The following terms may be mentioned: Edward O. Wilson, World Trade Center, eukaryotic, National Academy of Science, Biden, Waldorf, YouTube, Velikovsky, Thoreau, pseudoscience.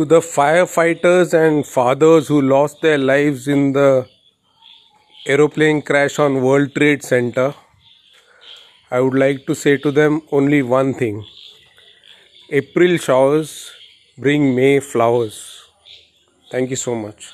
to the firefighters and fathers who lost their lives in the aeroplane crash on World Trade Center, I would like to say to them only one thing. April showers bring May flowers. Thank you so much.